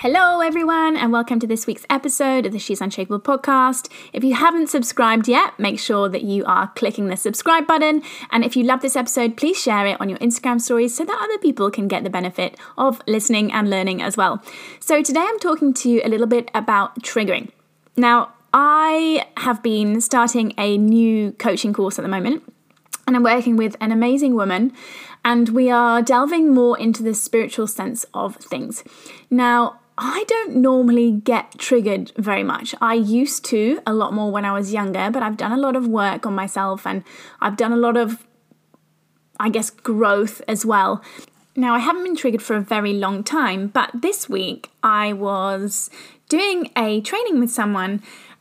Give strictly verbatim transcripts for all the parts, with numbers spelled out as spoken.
Hello everyone, and welcome to this week's episode of the She's Unshakeable podcast. If you haven't subscribed yet, make sure that you are clicking the subscribe button. And if you love this episode, please share it on your Instagram stories so that other people can get the benefit of listening and learning as well. So today I'm talking to you a little bit about triggering. Now, I have been starting a new coaching course at the moment, and I'm working with an amazing woman, and we are delving more into the spiritual sense of things. Now, I don't normally get triggered very much. I used to a lot more when I was younger, but I've done a lot of work on myself and I've done a lot of, I guess, growth as well. Now, I haven't been triggered for a very long time, but this week I was doing a training with someone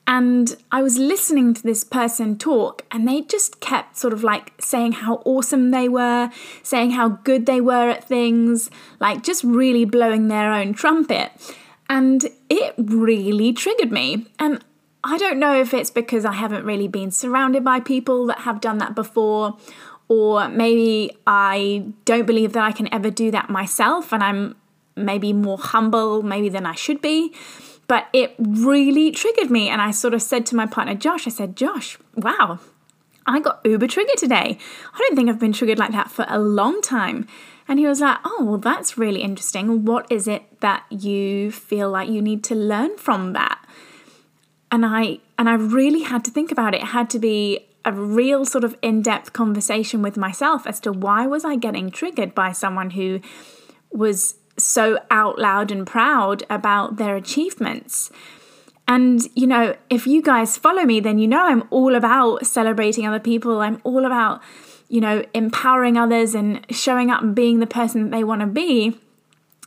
and I was listening to this person talk, and they just kept sort of like saying how awesome they were, saying how good they were at things, like just really blowing their own trumpet. And it really triggered me. And I don't know if it's because I haven't really been surrounded by people that have done that before, or maybe I don't believe that I can ever do that myself, and I'm maybe more humble maybe than I should be. But it really triggered me, and I sort of said to my partner, Josh, I said, Josh, wow, I got uber triggered today. I don't think I've been triggered like that for a long time. And he was like, oh, well, that's really interesting. What is it that you feel like you need to learn from that? And I and I really had to think about it. It had to be a real sort of in-depth conversation with myself as to why was I getting triggered by someone who was so out loud and proud about their achievements. And, you know, if you guys follow me, then you know I'm all about celebrating other people. I'm all about, you know, empowering others and showing up and being the person that they want to be.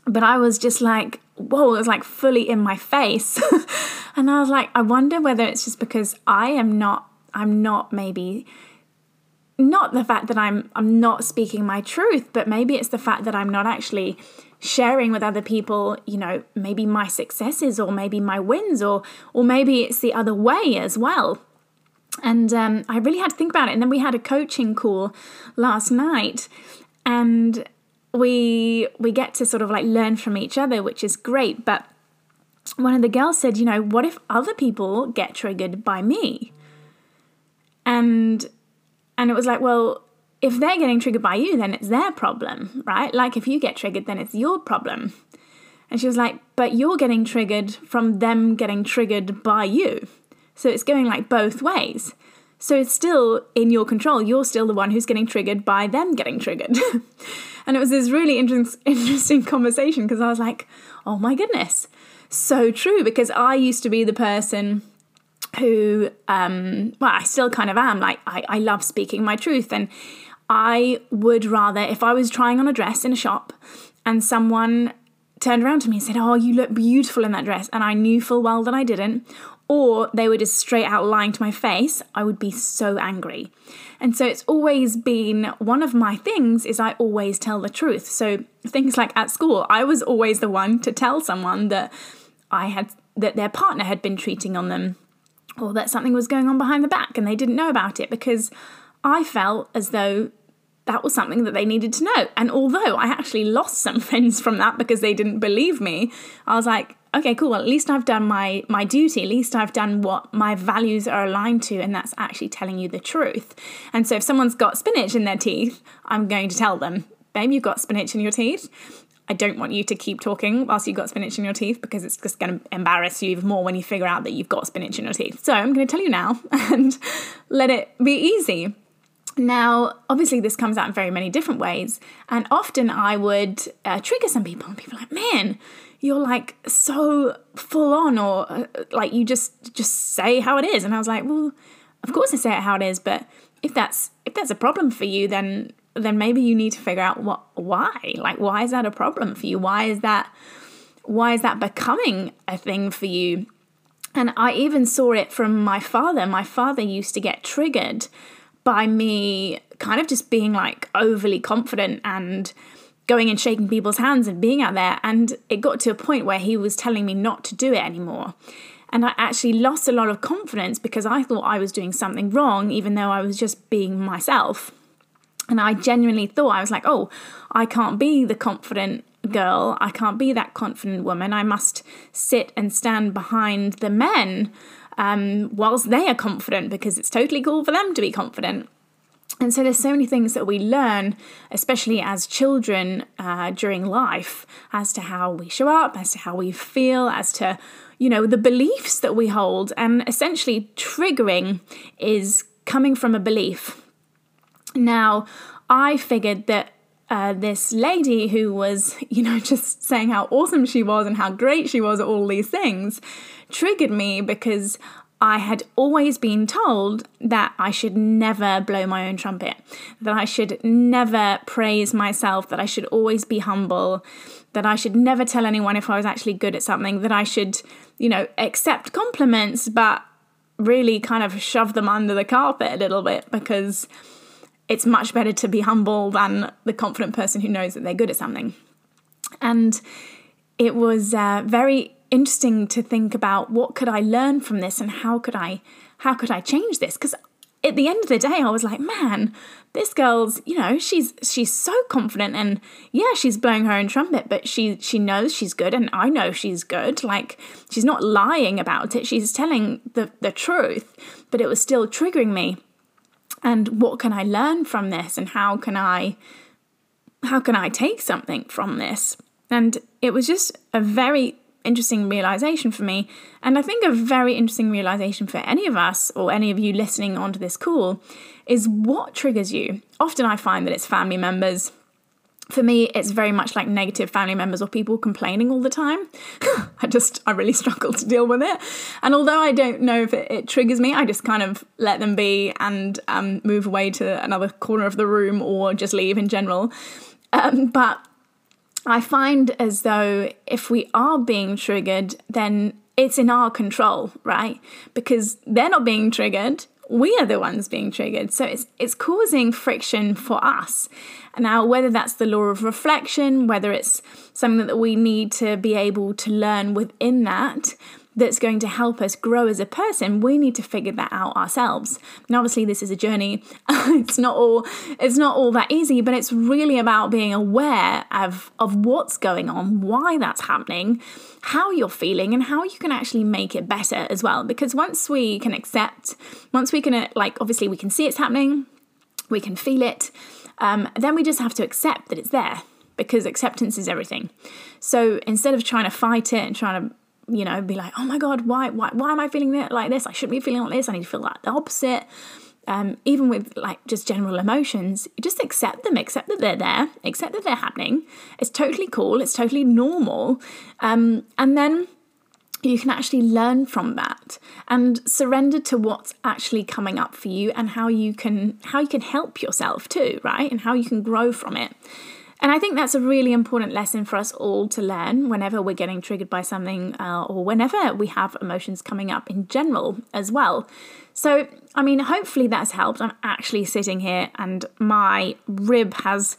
But I was just like, whoa, it was like fully in my face. And I was like, I wonder whether it's just because I am not, I'm not maybe... not the fact that I'm I'm not speaking my truth, but maybe it's the fact that I'm not actually sharing with other people, you know, maybe my successes or maybe my wins, or or maybe it's the other way as well. And um, I really had to think about it. And then we had a coaching call last night, and we we get to sort of like learn from each other, which is great. But one of the girls said, you know, what if other people get triggered by me? And And it was like, well, if they're getting triggered by you, then it's their problem, right? Like if you get triggered, then it's your problem. And she was like, but you're getting triggered from them getting triggered by you. So it's going like both ways. So it's still in your control. You're still the one who's getting triggered by them getting triggered. And it was this really interesting, interesting conversation, because I was like, oh my goodness, so true. Because I used to be the person who, um, well, I still kind of am, like, I, I love speaking my truth, and I would rather, if I was trying on a dress in a shop and someone turned around to me and said, oh, you look beautiful in that dress, and I knew full well that I didn't, or they were just straight out lying to my face, I would be so angry. And so it's always been one of my things is I always tell the truth. So things like at school, I was always the one to tell someone that I had, that their partner had been cheating on them, or that something was going on behind the back and they didn't know about it, because I felt as though that was something that they needed to know. And although I actually lost some friends from that because they didn't believe me, I was like, okay, cool, well, at least I've done my, my duty, at least I've done what my values are aligned to, and that's actually telling you the truth. And so if someone's got spinach in their teeth, I'm going to tell them, babe, you've got spinach in your teeth. I don't want you to keep talking whilst you've got spinach in your teeth, because it's just going to embarrass you even more when you figure out that you've got spinach in your teeth. So I'm going to tell you now and let it be easy. Now, obviously this comes out in very many different ways, and often I would uh, trigger some people, and people are like, man, you're like so full on, or uh, like you just just say how it is. And I was like, well, of course I say it how it is, but if that's if that's a problem for you, then then maybe you need to figure out what, why, like, why is that a problem for you? Why is that, why is that becoming a thing for you? And I even saw it from my father. My father used to get triggered by me kind of just being like overly confident and going and shaking people's hands and being out there. And it got to a point where he was telling me not to do it anymore. And I actually lost a lot of confidence because I thought I was doing something wrong, even though I was just being myself. And I genuinely thought, I was like, oh, I can't be the confident girl. I can't be that confident woman. I must sit and stand behind the men um, whilst they are confident, because it's totally cool for them to be confident. And so there's so many things that we learn, especially as children uh, during life, as to how we show up, as to how we feel, as to, you know, the beliefs that we hold. And essentially triggering is coming from a belief. Now, I figured that uh, this lady who was, you know, just saying how awesome she was and how great she was at all these things triggered me because I had always been told that I should never blow my own trumpet, that I should never praise myself, that I should always be humble, that I should never tell anyone if I was actually good at something, that I should, you know, accept compliments, but really kind of shove them under the carpet a little bit, because it's much better to be humble than the confident person who knows that they're good at something. And it was uh, very interesting to think about, what could I learn from this, and how could I how could I change this? Because at the end of the day, I was like, man, this girl's, you know, she's she's so confident, and yeah, she's blowing her own trumpet, but she she knows she's good, and I know she's good. Like, she's not lying about it. She's telling the, the truth, but it was still triggering me. And what can I learn from this, and how can I how can I take something from this? And it was just a very interesting realization for me, and I think a very interesting realization for any of us, or any of you listening onto this call, is what triggers you. Often I find that it's family members. For me, it's very much like negative family members or people complaining all the time. I just, I really struggle to deal with it. And although I don't know if it, it triggers me, I just kind of let them be and um, move away to another corner of the room, or just leave in general. Um, but I find as though if we are being triggered, then it's in our control, right? Because they're not being triggered, we are the ones being triggered. So it's it's causing friction for us. Now, whether that's the law of reflection, whether it's something that we need to be able to learn within that, that's going to help us grow as a person, we need to figure that out ourselves. And obviously, this is a journey. It's not all it's not all that easy, but it's really about being aware of of what's going on, why that's happening, how you're feeling, and how you can actually make it better as well. Because once we can accept, once we can, like, obviously we can see it's happening, we can feel it, um, then we just have to accept that it's there, because acceptance is everything. So instead of trying to fight it and trying to, you know, be like, oh my God, why, why, why am I feeling like this? I shouldn't be feeling like this. I need to feel like the opposite. Um, even with like just general emotions, just accept them, accept that they're there, accept that they're happening. It's totally cool. It's totally normal. Um, and then you can actually learn from that and surrender to what's actually coming up for you, and how you can, how you can help yourself too, right? And how you can grow from it. And I think that's a really important lesson for us all to learn whenever we're getting triggered by something, uh, or whenever we have emotions coming up in general as well. So, I mean, hopefully that's helped. I'm actually sitting here and my rib has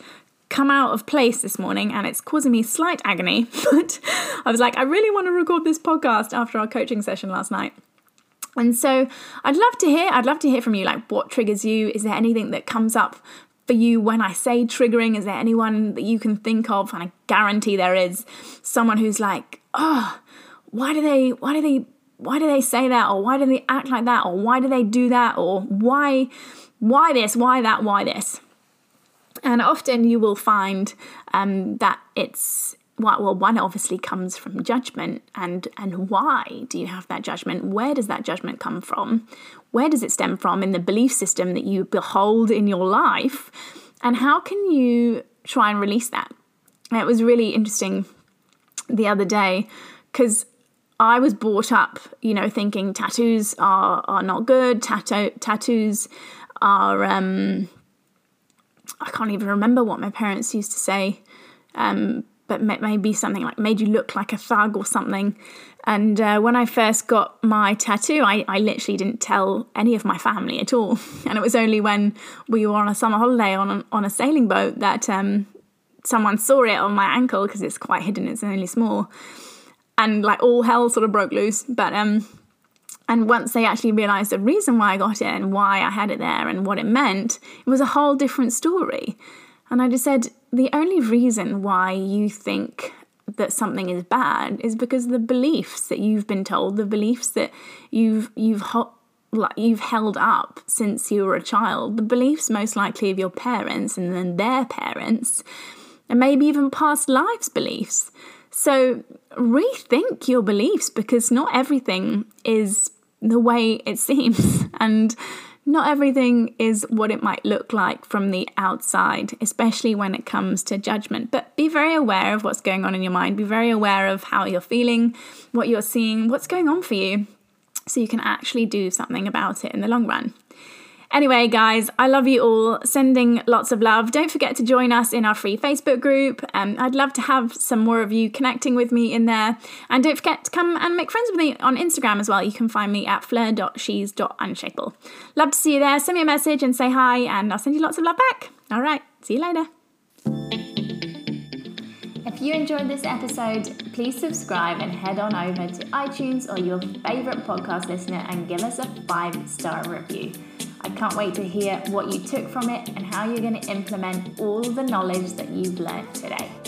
come out of place this morning, and it's causing me slight agony. But I was like, I really want to record this podcast after our coaching session last night. And so I'd love to hear, I'd love to hear from you, like, what triggers you? Is there anything that comes up for you when I say triggering? Is there anyone that you can think of? And I guarantee there is someone who's like, oh, why do they why do they why do they say that, or why do they act like that, or why do they do that, or why why this, why that, why this? And often you will find um that it's, well, one obviously comes from judgment, and and why do you have that judgment? Where does that judgment come from? Where does it stem from in the belief system that you behold in your life? And how can you try and release that? And it was really interesting the other day, because I was brought up, you know, thinking tattoos are, are not good, tattoo tattoos are um I can't even remember what my parents used to say, um, but maybe something like made you look like a thug or something. And uh, when I first got my tattoo, I, I literally didn't tell any of my family at all. And it was only when we were on a summer holiday on, on a sailing boat that um, someone saw it on my ankle, because it's quite hidden, it's only small. And like all hell sort of broke loose. But um, and once they actually realised the reason why I got it and why I had it there and what it meant, it was a whole different story. And I just said, the only reason why you think that something is bad is because of the beliefs that you've been told, the beliefs that you've you've ho- like you've held up since you were a child, the beliefs most likely of your parents and then their parents, and maybe even past lives' beliefs. So rethink your beliefs, because not everything is the way it seems, and not everything is what it might look like from the outside, especially when it comes to judgment. But be very aware of what's going on in your mind. Be very aware of how you're feeling, what you're seeing, what's going on for you, so you can actually do something about it in the long run. Anyway, guys, I love you all. Sending lots of love. Don't forget to join us in our free Facebook group. Um, I'd love to have some more of you connecting with me in there. And don't forget to come and make friends with me on Instagram as well. You can find me at flair dot she's dot unshakeable. Love to see you there. Send me a message and say hi, and I'll send you lots of love back. All right, see you later. If you enjoyed this episode, please subscribe and head on over to iTunes or your favourite podcast listener and give us a five-star review. I can't wait to hear what you took from it and how you're going to implement all the knowledge that you've learned today.